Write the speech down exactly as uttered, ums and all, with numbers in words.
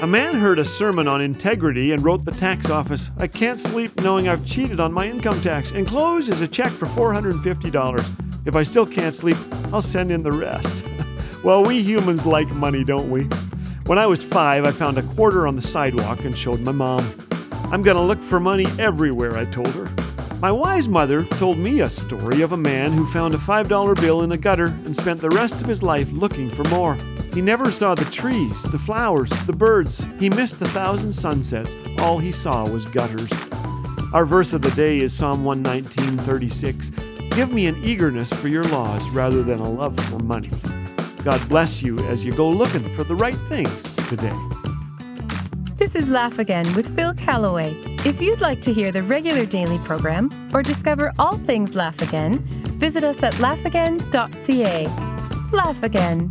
A man heard a sermon on integrity and wrote the tax office, "I can't sleep knowing I've cheated on my income tax. Enclosed is a check for four hundred fifty dollars. If I still can't sleep, I'll send in the rest." Well, we humans like money, don't we? When I was five, I found a quarter on the sidewalk and showed my mom. "I'm going to look for money everywhere," I told her. My wise mother told me a story of a man who found a five dollar bill in a gutter and spent the rest of his life looking for more. He never saw the trees, the flowers, the birds. He missed a thousand sunsets. All he saw was gutters. Our verse of the day is Psalm one nineteen, thirty-six. "Give me an eagerness for your laws rather than a love for money." God bless you as you go looking for the right things today. This is Laugh Again with Phil Calloway. If you'd like to hear the regular daily program or discover all things Laugh Again, visit us at laugh again dot c a. Laugh Again,